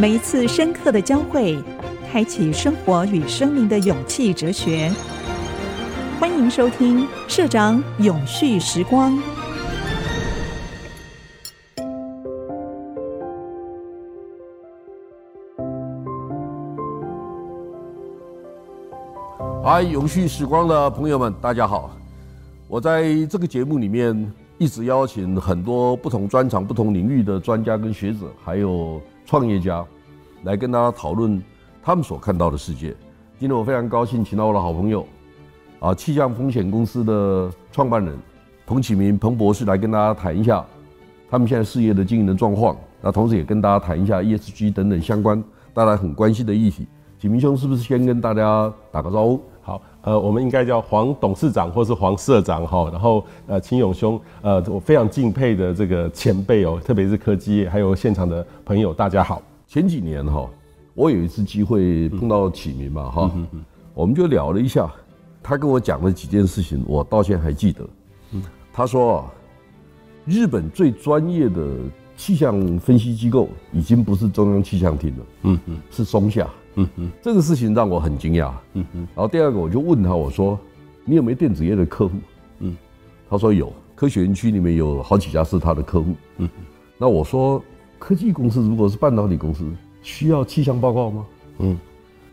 每一次深刻的交汇，开启生活与生命的勇气哲学。欢迎收听社长永续时光。嗨，永续时光的朋友们，大家好。我在这个节目里面一直邀请很多不同专长、不同领域的专家跟学者，还有创业家，来跟大家讨论他们所看到的世界。今天我非常高兴请到我的好朋友，气象风险公司的创办人彭启明彭博士来跟大家谈一下他们现在事业的经营的状况，那同时也跟大家谈一下 ESG 等等相关大家很关心的议题。启明兄是不是先跟大家打个招呼？好，我们应该叫黄董事长或是黄社长哈，然后清永兄，我非常敬佩的这个前辈哦，特别是科技业还有现场的朋友，大家好。前几年哈，我有一次机会碰到启明嘛哈，我们就聊了一下，他跟我讲了几件事情，我到现在还记得。他说日本最专业的气象分析机构已经不是中央气象厅了，是松下。这个事情让我很惊讶。然后第二个我就问他，我说你有没有电子业的客户？他说有，科学园区里面有好几家是他的客户。那我说科技公司如果是半导体公司，需要气象报告吗？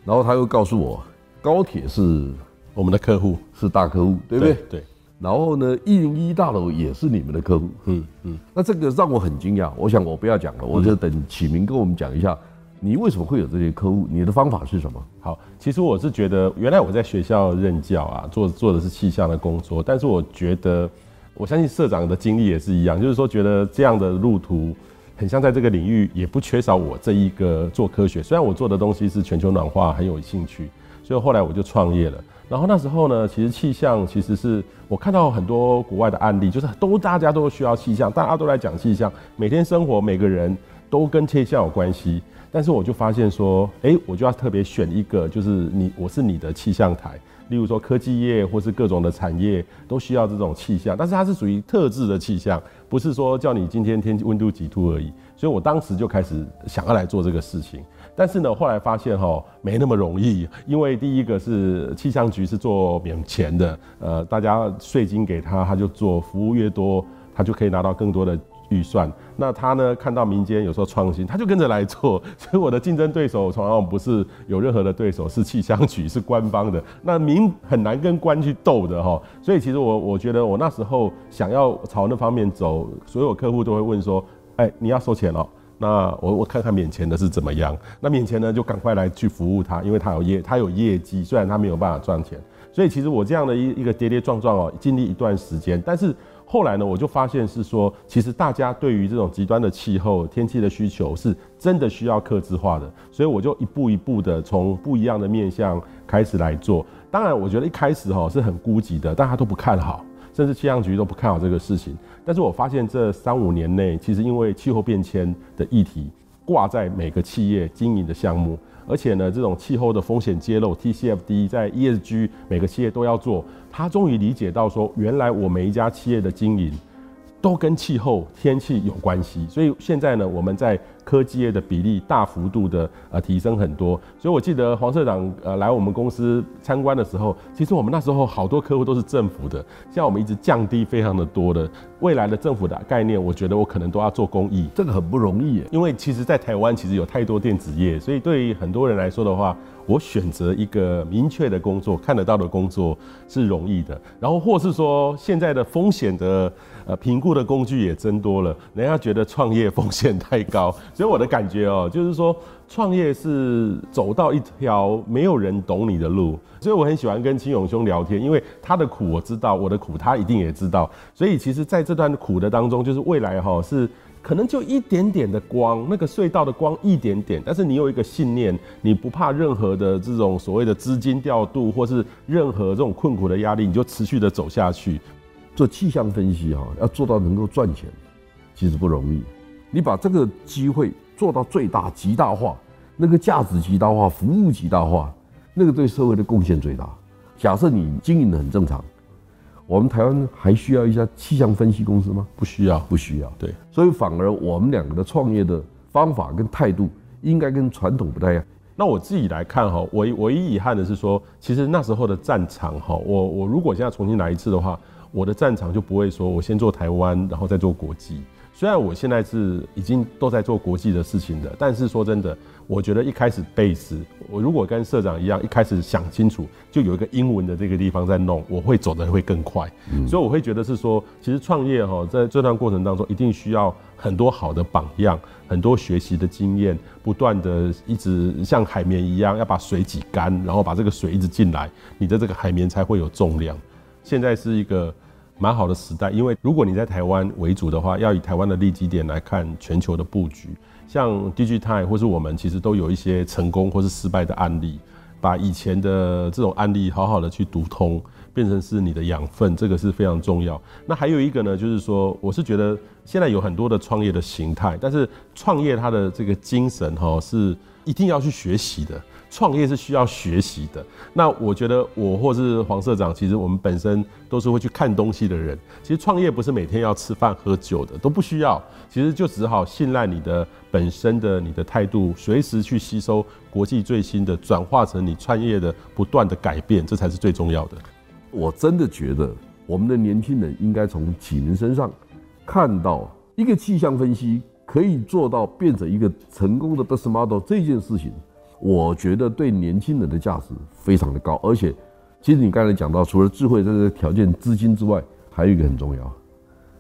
然后他又告诉我，高铁是我们的客户，是大客户，对不对？对。然后呢，101大楼也是你们的客户。那这个让我很惊讶。我想我不要讲了，我就等启明跟我们讲一下。你为什么会有这些客户？你的方法是什么？好，其实我是觉得，原来我在学校任教啊，做的是气象的工作，但是我觉得，我相信社长的经历也是一样，就是说觉得这样的路途，很像在这个领域也不缺少我这一个做科学，虽然我做的东西是全球暖化很有兴趣，所以后来我就创业了。然后那时候呢，其实气象其实是我看到很多国外的案例，就是大家都需要气象，大家都来讲气象，每天生活每个人都跟气象有关系。但是我就发现说，我就要特别选一个，就是我是你的气象台。例如说科技业或是各种的产业都需要这种气象，但是它是属于特制的气象，不是说叫你今天天温度几度而已。所以我当时就开始想要来做这个事情。但是呢，后来发现没那么容易，因为第一个是气象局是做免钱的，大家税金给他，他就做服务越多，他就可以拿到更多的预算。那他呢，看到民间有时候创新，他就跟着来做。所以我的竞争对手常常不是有任何的对手，是气象局，是官方的，那民很难跟官去斗的哈。所以其实我觉得我那时候想要朝那方面走，所有客户都会问说，你要收钱哦，那我看看免钱的是怎么样。那免钱呢，就赶快来去服务他，因为他有业绩，虽然他没有办法赚钱。所以其实我这样的一个跌跌撞撞经历一段时间，但是后来呢，我就发现是说，其实大家对于这种极端的气候、天气的需求是真的需要客制化的，所以我就一步一步的从不一样的面向开始来做。当然，我觉得一开始是很孤寂的，大家都不看好，甚至气象局都不看好这个事情。但是我发现这3-5年内，其实因为气候变迁的议题挂在每个企业经营的项目。而且呢，这种气候的风险揭露 TCFD 在 ESG 每个企业都要做，他终于理解到说，原来我每一家企业的经营都跟气候天气有关系。所以现在呢，我们在科技业的比例大幅度的提升很多。所以我记得黄社长来我们公司参观的时候，其实我们那时候好多客户都是政府的，现在我们一直降低非常的多的未来的政府的概念，我觉得我可能都要做公益，这个很不容易耶。因为其实在台湾其实有太多电子业，所以对于很多人来说的话，我选择一个明确的工作、看得到的工作是容易的。然后或是说现在的风险的评估的工具也增多了，人家觉得创业风险太高，所以我的感觉就是说创业是走到一条没有人懂你的路。所以我很喜欢跟清永兄聊天，因为他的苦我知道，我的苦他一定也知道。所以其实在这段苦的当中，就是未来是可能就一点点的光，那个隧道的光一点点，但是你有一个信念，你不怕任何的这种所谓的资金调度，或是任何这种困苦的压力，你就持续的走下去。做气象分析要做到能够赚钱，其实不容易。你把这个机会做到最大极大化，那个价值极大化，服务极大化，那个对社会的贡献最大。假设你经营得很正常，我们台湾还需要一家气象分析公司吗？不需要，不需要。对，所以反而我们两个的创业的方法跟态度，应该跟传统不太一样。那我自己来看哈，我唯一遗憾的是说，其实那时候的战场哈，我如果现在重新来一次的话，我的战场就不会说我先做台湾，然后再做国际。虽然我现在是已经都在做国际的事情的，但是说真的，我觉得一开始 base， 我如果跟社长一样，一开始想清楚，就有一个英文的这个地方在弄，我会走得会更快。所以我会觉得是说，其实创业哈，在这段过程当中，一定需要很多好的榜样，很多学习的经验，不断的一直像海绵一样，要把水挤干，然后把这个水一直进来，你的这个海绵才会有重量。现在是一个蛮好的时代，因为如果你在台湾为主的话，要以台湾的利基点来看全球的布局，像 Digitimes 或是我们其实都有一些成功或是失败的案例，把以前的这种案例好好的去读通，变成是你的养分，这个是非常重要。那还有一个呢，就是说我是觉得现在有很多的创业的形态，但是创业它的这个精神是一定要去学习的，创业是需要学习的。那我觉得我或是黄社长，其实我们本身都是会去看东西的人。其实创业不是每天要吃饭喝酒的，都不需要。其实就只好信赖你的本身的你的态度，随时去吸收国际最新的，转化成你创业的不断的改变，这才是最重要的。我真的觉得我们的年轻人应该从启明身上看到一个气象分析。可以做到变成一个成功的 business model 这件事情，我觉得对年轻人的价值非常的高。而且，其实你刚才讲到，除了智慧这个条件、资金之外，还有一个很重要，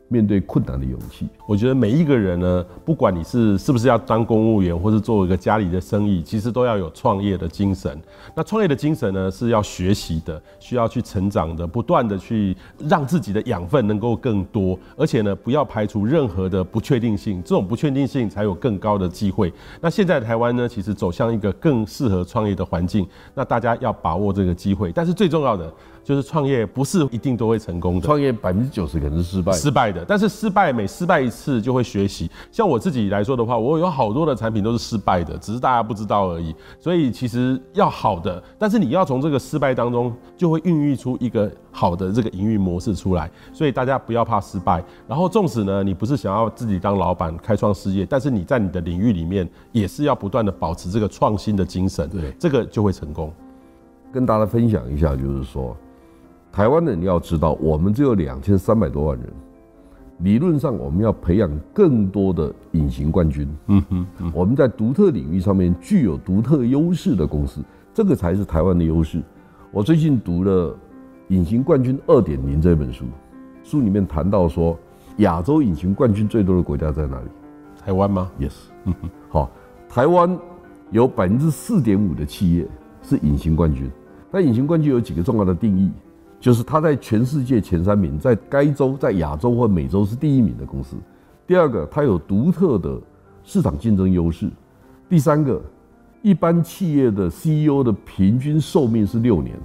面对困难的勇气。我觉得每一个人呢，不管你是不是要当公务员，或是做一个家里的生意，其实都要有创业的精神。那创业的精神呢，是要学习的，需要去成长的，不断的去让自己的养分能够更多，而且呢，不要排除任何的不确定性，这种不确定性才有更高的机会。那现在台湾呢，其实走向一个更适合创业的环境，那大家要把握这个机会。但是最重要的就是创业不是一定都会成功的，创业90%可能是失败的。但是失败，每失败一次就会学习。像我自己来说的话，我有好多的产品都是失败的，只是大家不知道而已。所以其实要好的，但是你要从这个失败当中就会孕育出一个好的这个营运模式出来。所以大家不要怕失败。然后纵使呢，你不是想要自己当老板开创事业，但是你在你的领域里面也是要不断的保持这个创新的精神，对，这个就会成功。跟大家分享一下，就是说，台湾人要知道，我们只有2300多万人。理论上，我们要培养更多的隐形冠军。我们在独特领域上面具有独特优势的公司，这个才是台湾的优势。我最近读了《隐形冠军 2.0》 这本书，书里面谈到说，亚洲隐形冠军最多的国家在哪里？台湾吗 ？Yes。好，台湾有 4.5% 的企业是隐形冠军。但隐形冠军有几个重要的定义。就是他在全世界前3名，在该州、在亚洲或美洲是第1名的公司。第二个，他有独特的市场竞争优势。第三个，一般企业的 CEO 的平均寿命是6年。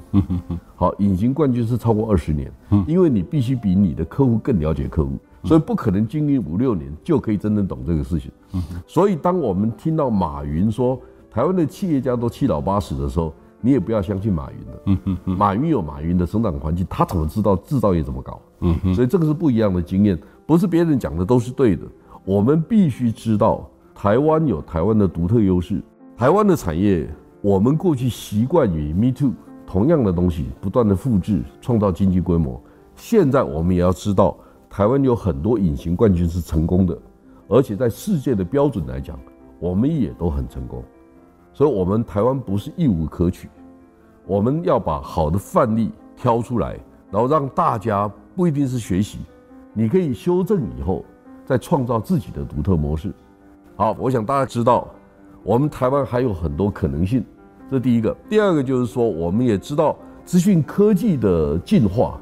好，隐形冠军是超过20年，因为你必须比你的客户更了解客户，所以不可能经营5-6年就可以真正懂这个事情。所以，当我们听到马云说台湾的企业家都7老8死的时候，你也不要相信马云的，马云有马云的成长环境，他怎么知道制造业怎么搞？所以这个是不一样的经验，不是别人讲的都是对的。我们必须知道，台湾有台湾的独特优势，台湾的产业，我们过去习惯于 Me Too， 同样的东西不断的复制，创造经济规模。现在我们也要知道，台湾有很多隐形冠军是成功的，而且在世界的标准来讲，我们也都很成功。所以，我们台湾不是一无可取，我们要把好的范例挑出来，然后让大家不一定是学习，你可以修正以后，再创造自己的独特模式。好，我想大家知道，我们台湾还有很多可能性，这第一个。第二个就是说，我们也知道资讯科技的进化，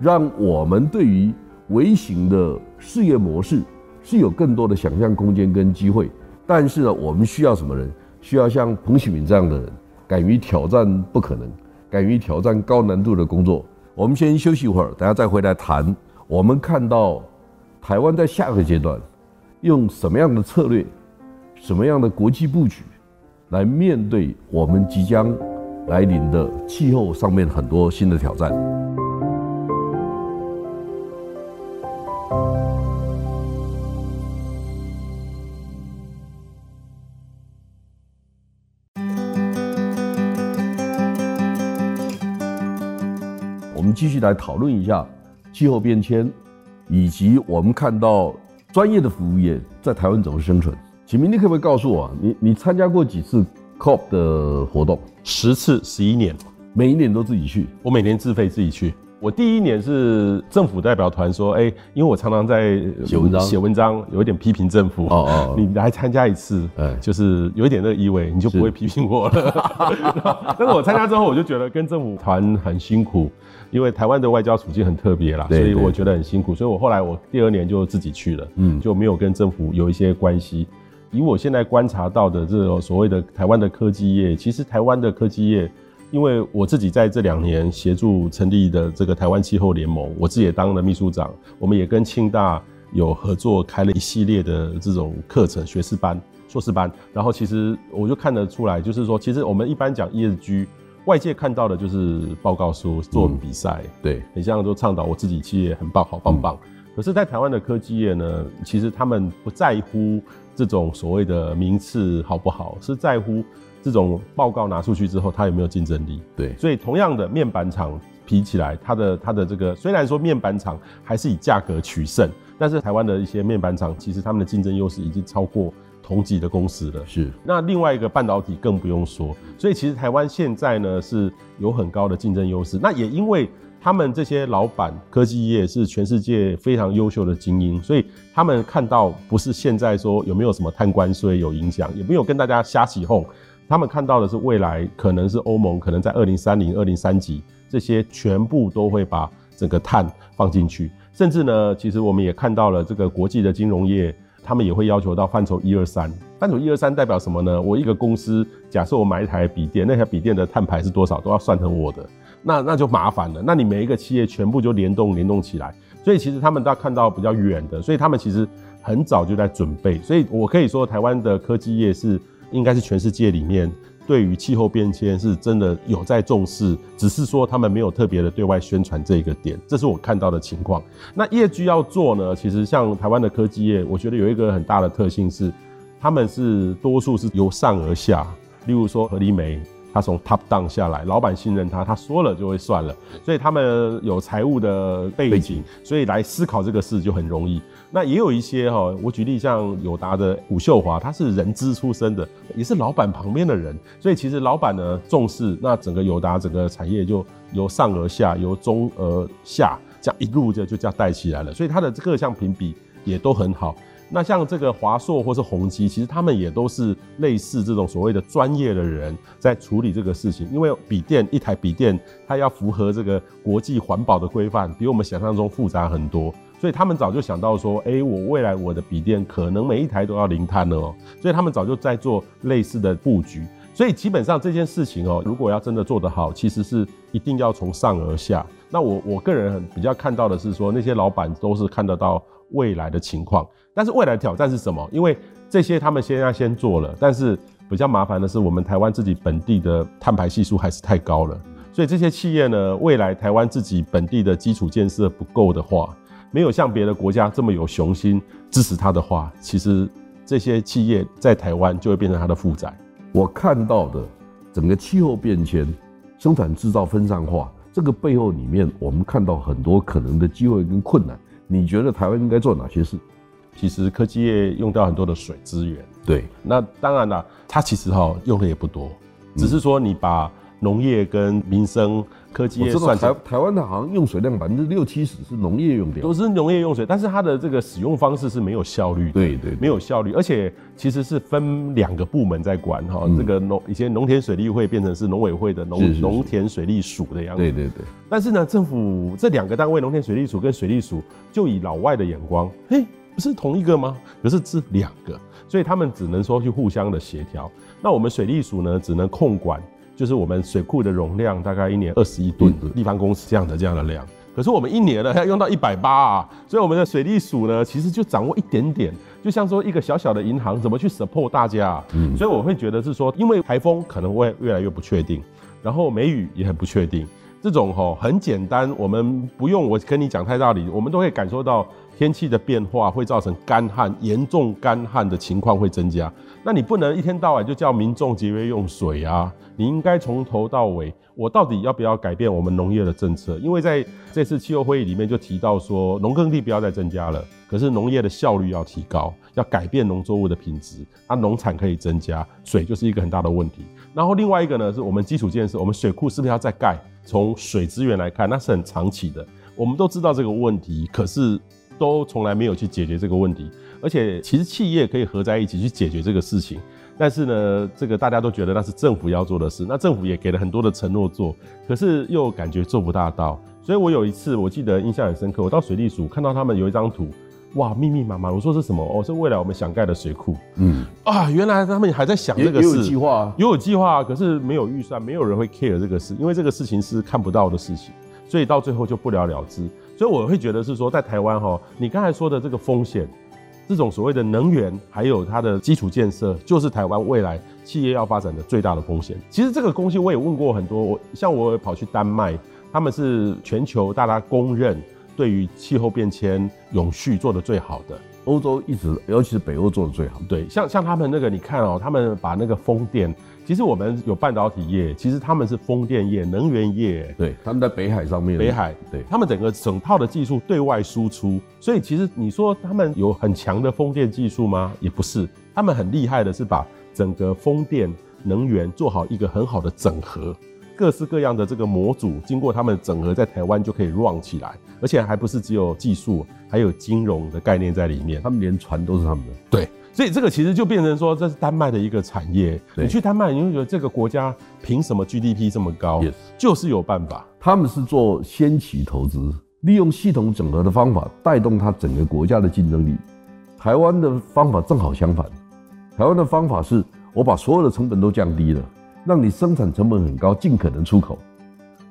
让我们对于微型的事业模式是有更多的想象空间跟机会。但是呢，我们需要什么人？需要像彭启明这样的人，敢于挑战不可能，敢于挑战高难度的工作。我们先休息一会儿，等下再回来谈。我们看到台湾在下个阶段用什么样的策略、什么样的国际布局来面对我们即将来临的气候上面很多新的挑战。们继续来讨论一下气候变迁，以及我们看到专业的服务业在台湾怎么生存。启明，你可不可以告诉我，你参加过几次 COP 的活动？10次，11年，每一年都自己去？我每年自费自己去。我第一年是政府代表团说，因为我常常在写文章，有一点批评政府，你来参加一次，就是有一点那个意味，你就不会批评我了。但是我参加之后，我就觉得跟政府团很辛苦，因为台湾的外交处境很特别啦，所以我觉得很辛苦，所以我后来第二年就自己去了，就没有跟政府有一些关系。以我现在观察到的这种所谓的台湾的科技业，其实台湾的科技业。因为我自己在这2年协助成立的这个台湾气候联盟，我自己也当了秘书长，我们也跟清大有合作，开了一系列的这种课程、学士班、硕士班。然后其实我就看得出来，就是说，其实我们一般讲 ESG， 外界看到的就是报告书、作文比赛，对，很像都倡导我自己企业很棒、好棒棒。可是，在台湾的科技业呢，其实他们不在乎这种所谓的名次好不好，是在乎这种报告拿出去之后，它有没有竞争力？对，所以同样的面板厂比起来，它的这个虽然说面板厂还是以价格取胜，但是台湾的一些面板厂其实他们的竞争优势已经超过同级的公司了。是，那另外一个半导体更不用说，所以其实台湾现在呢是有很高的竞争优势。那也因为他们这些老板科技业是全世界非常优秀的精英，所以他们看到不是现在说有没有什么碳关税有影响，也没有跟大家瞎起哄。他们看到的是未来可能是欧盟可能在2030、2030这些全部都会把整个碳放进去，甚至呢，其实我们也看到了这个国际的金融业，他们也会要求到范畴123。范畴123代表什么呢？我一个公司，假设我买一台笔电，那台笔电的碳排是多少都要算成我的，那就麻烦了。那你每一个企业全部就联动起来，所以其实他们都看到比较远的，所以他们其实很早就在准备。所以我可以说，台湾的科技业是。应该是全世界里面对于气候变迁是真的有在重视，只是说他们没有特别的对外宣传这一个点，这是我看到的情况。那业绩要做呢，其实像台湾的科技业，我觉得有一个很大的特性是，他们是多数是由上而下，例如说何立梅。他从 top down 下来，老板信任他，他说了就会算了，所以他们有财务的背景，所以来思考这个事就很容易。那也有一些我举例像友达的伍秀华，他是人资出身的，也是老板旁边的人，所以其实老板呢重视，那整个友达整个产业就由上而下，由中而下，这样一路就这样带起来了，所以他的各项评比也都很好。那像这个华硕或是宏基，其实他们也都是类似这种所谓的专业的人在处理这个事情，因为一台笔电它要符合这个国际环保的规范，比我们想象中复杂很多，所以他们早就想到说，我未来我的笔电可能每一台都要零碳了哦，所以他们早就在做类似的布局。所以基本上这件事情如果要真的做得好，其实是一定要从上而下。那我个人比较看到的是说，那些老板都是看得到未来的情况，但是未来的挑战是什么？因为这些他们现在先做了，但是比较麻烦的是，我们台湾自己本地的碳排系数还是太高了，所以这些企业呢，未来台湾自己本地的基础建设不够的话，没有像别的国家这么有雄心支持它的话，其实这些企业在台湾就会变成它的负载。我看到的整个气候变迁、生产制造分散化这个背后里面，我们看到很多可能的机会跟困难。你觉得台湾应该做哪些事？其实科技业用掉很多的水资源，对，那当然啦，它其实用的也不多，只是说你把农业跟民生科技业算起来，台湾的好像用水量60-70%是农业用掉，都是农业用水，但是它的这个使用方式是没有效率的，对，没有效率，而且其实是分2个部门在管哈，这个以前农田水利会变成是农委会的农田水利署的样子，对。但是呢，政府这2个单位，农田水利署跟水利署，就以老外的眼光，不是同一个吗？可是是2个，所以他们只能说去互相的协调。那我们水利署呢，只能控管，就是我们水库的容量大概1年21吨，立方公尺这样的量。可是我们1年呢要用到180啊，所以我们的水利署呢，其实就掌握一点点，就像说一个小小的银行怎么去 support 大家啊。所以我会觉得是说，因为台风可能会越来越不确定，然后梅雨也很不确定。这种很简单，我们不用我跟你讲太大理，我们都可以感受到天气的变化会造成干旱，严重干旱的情况会增加。那你不能一天到晚就叫民众节约用水啊！你应该从头到尾，我到底要不要改变我们农业的政策？因为在这次气候会议里面就提到说，农耕地不要再增加了，可是农业的效率要提高，要改变农作物的品质，啊，农产可以增加，水就是一个很大的问题。然后另外一个呢，是我们基础建设，我们水库是不是要再盖？从水资源来看，那是很长期的。我们都知道这个问题，可是都从来没有去解决这个问题。而且其实企业可以合在一起去解决这个事情，但是呢，这个大家都觉得那是政府要做的事，那政府也给了很多的承诺做，可是又感觉做不大到。所以我有一次我记得印象很深刻，我到水利署看到他们有一张图，哇，密密麻麻，我说是什么？哦，是未来我们想盖的水库。嗯，啊，原来他们还在想这个事，也有计划，可是没有预算，没有人会 care 这个事，因为这个事情是看不到的事情，所以到最后就不了了之。所以我会觉得是说，在台湾哈，你刚才说的这个风险，这种所谓的能源，还有它的基础建设，就是台湾未来企业要发展的最大的风险。其实这个东西我也问过很多，我跑去丹麦，他们是全球大家公认对于气候变迁永续做得最好的，欧洲一直，尤其是北欧做得最好。对，像他们那个，你看哦，他们把那个风电。其实我们有半导体业，其实他们是风电业、能源业。对，他们在北海上面。北海，对，他们整套的技术对外输出，所以其实你说他们有很强的风电技术吗？也不是，他们很厉害的是把整个风电能源做好一个很好的整合，各式各样的这个模组经过他们整合，在台湾就可以 run 起来，而且还不是只有技术，还有金融的概念在里面。他们连船都是他们的。对。所以这个其实就变成说，这是丹麦的一个产业。你去丹麦，你会觉得这个国家凭什么 GDP 这么高？ Yes. 就是有办法。他们是做先期投资，利用系统整合的方法带动他整个国家的竞争力。台湾的方法正好相反，台湾的方法是我把所有的成本都降低了，让你生产成本很高，尽可能出口，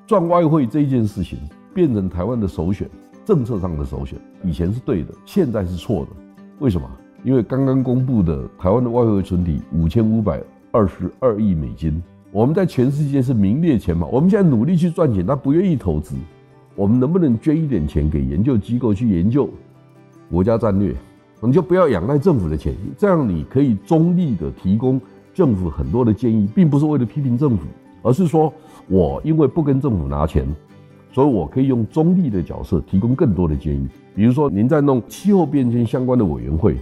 赚外汇这一件事情变成台湾的首选，政策上的首选。以前是对的，现在是错的。为什么？因为刚刚公布的台湾的外汇存底5522亿美金，我们在全世界是名列前茅。我们现在努力去赚钱，他不愿意投资。我们能不能捐一点钱给研究机构去研究国家战略？我们就不要仰赖政府的钱，这样你可以中立的提供政府很多的建议，并不是为了批评政府，而是说我因为不跟政府拿钱，所以我可以用中立的角色提供更多的建议。比如说您在弄气候变迁相关的委员会，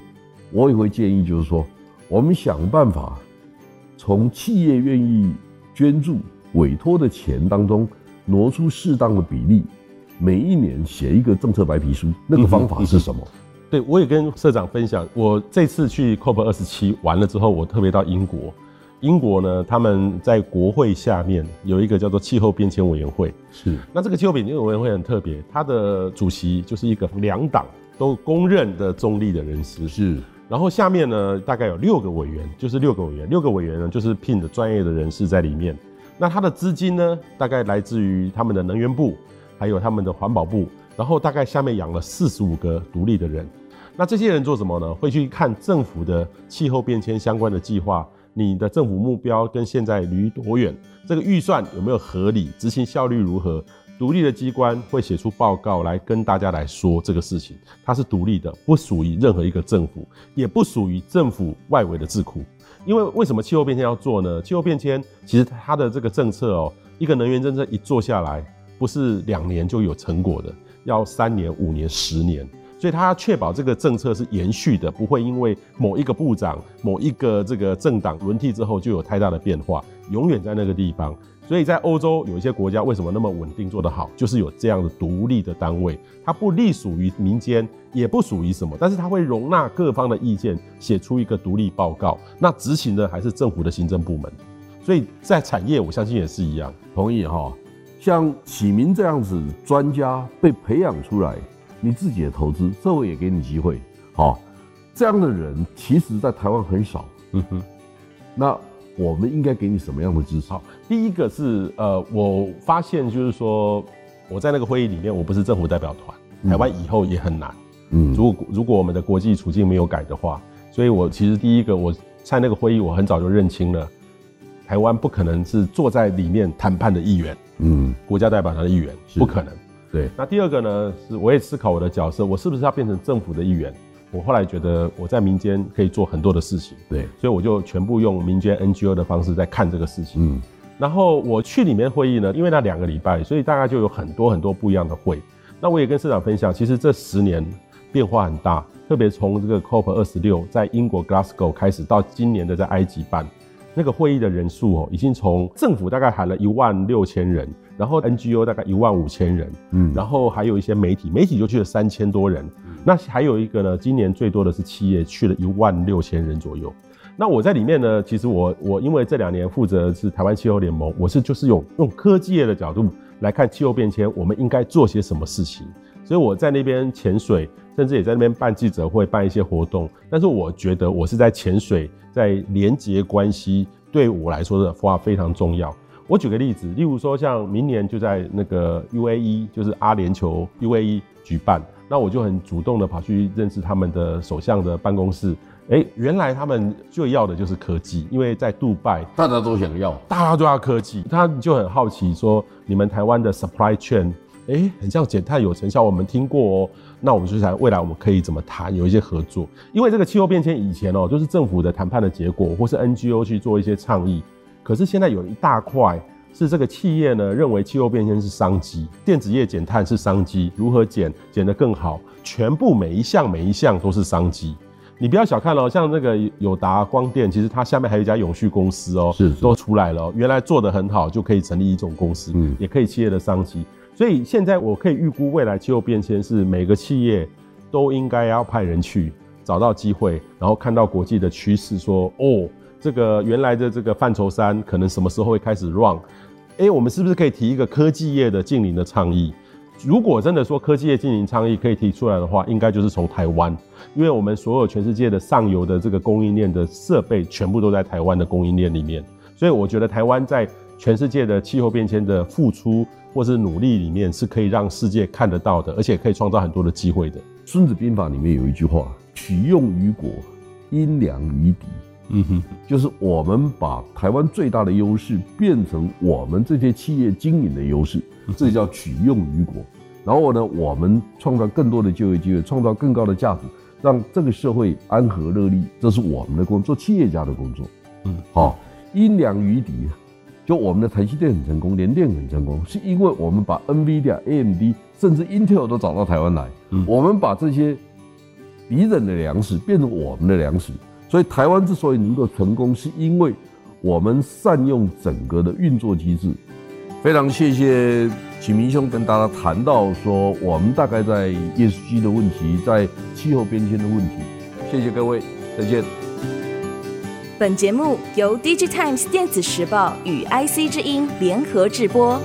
我也会建议，就是说，我们想办法从企业愿意捐助、委托的钱当中挪出适当的比例，每一年写一个政策白皮书。那个方法是什么？对，我也跟社长分享，我这次去 COP27 完了之后，我特别到英国。英国呢，他们在国会下面有一个叫做气候变迁委员会。是。那这个气候变迁委员会很特别，它的主席就是一个两党都公认的中立的人士。是。然后下面呢，大概有六个委员呢，就是聘的专业的人士在里面。那他的资金呢，大概来自于他们的能源部，还有他们的环保部。然后大概下面养了45个独立的人。那这些人做什么呢？会去看政府的气候变迁相关的计划，你的政府目标跟现在离多远，这个预算有没有合理，执行效率如何。独立的机关会写出报告来跟大家来说这个事情，它是独立的，不属于任何一个政府，也不属于政府外围的智库。因为为什么气候变迁要做呢？气候变迁其实它的这个政策哦，一个能源政策一做下来，不是2年就有成果的，要3年、5年、10年。所以它要确保这个政策是延续的，不会因为某一个部长、某一个这个政党轮替之后就有太大的变化，永远在那个地方。所以在欧洲有一些国家为什么那么稳定做得好，就是有这样的独立的单位，它不隶属于民间，也不属于什么，但是它会容纳各方的意见，写出一个独立报告。那执行的还是政府的行政部门。所以在产业，我相信也是一样。同意哈，像启明这样子专家被培养出来，你自己的投资，社会也给你机会。好，这样的人其实在台湾很少。嗯哼，那我们应该给你什么样的支持？好，第一个是我发现就是说，我在那个会议里面，我不是政府代表团，台湾以后也很难。嗯，如果我们的国际处境没有改的话，所以我其实第一个我在那个会议，我很早就认清了，台湾不可能是坐在里面谈判的一员，嗯，国家代表团的一员不可能。对，那第二个呢，是我也思考我的角色，我是不是要变成政府的一员？我后来觉得我在民间可以做很多的事情，对，所以我就全部用民间 NGO 的方式在看这个事情。嗯，然后我去里面会议呢，因为那2个礼拜，所以大概就有很多不一样的会。那我也跟社长分享，其实这10年变化很大，特别从这个 COP26 在英国 Glasgow 开始，到今年的在埃及办。那个会议的人数哦，已经从政府大概喊了16000人，然后 NGO 大概15000人，嗯，然后还有一些媒体就去了3000多人，那还有一个呢，今年最多的是企业去了16000人左右。那我在里面呢，其实我因为这2年负责是台湾气候联盟，我就是用科技业的角度来看气候变迁，我们应该做些什么事情。所以我在那边潜水，甚至也在那边办记者会，办一些活动。但是我觉得我是在潜水，在连结关系，对我来说的话非常重要。我举个例子，例如说像明年就在那个 UAE， 就是阿联酋 UAE 举办，那我就很主动的跑去认识他们的首相的办公室。原来他们最要的就是科技，因为在杜拜大家都想要，大家都要科技，他就很好奇说你们台湾的 supply chain。很像减碳有成效，我们听过哦。那我们就想未来我们可以怎么谈，有一些合作。因为这个气候变迁以前哦，就是政府的谈判的结果，或是 NGO 去做一些倡议。可是现在有一大块是这个企业呢认为气候变迁是商机，电子业减碳是商机，如何减得更好，全部每一项都是商机。你不要小看哦，像那个友达光电，其实它下面还有一家永续公司哦，是都出来了哦，原来做得很好就可以成立一种公司，也可以企业的商机。所以现在我可以预估未来气候变迁是每个企业都应该要派人去找到机会，然后看到国际的趋势说，哦，这个原来的这个范畴3可能什么时候会开始 run， 我们是不是可以提一个科技业的净零的倡议？如果真的说科技业净零倡议可以提出来的话，应该就是从台湾，因为我们所有全世界的上游的这个供应链的设备全部都在台湾的供应链里面，所以我觉得台湾在全世界的气候变迁的付出或是努力里面是可以让世界看得到的，而且可以创造很多的机会的。孙子兵法里面有一句话，取用于国，因粮于敌。就是我们把台湾最大的优势变成我们这些企业经营的优势，这叫取用于国。然后呢，我们创造更多的就业机会，创造更高的价值，让这个社会安和乐利，这是我们的工作，企业家的工作。因粮于敌，就我们的台积电很成功，联电很成功，是因为我们把 NVIDIA、AMD 甚至 Intel 都找到台湾来，我们把这些敌人的粮食变成我们的粮食。所以台湾之所以能够成功，是因为我们善用整个的运作机制。非常谢谢启明兄跟大家谈到说，我们大概在 ESG 的问题，在气候变迁的问题。谢谢各位，再见。本节目由 Digitimes 电子时报与 IC 之音联合制播。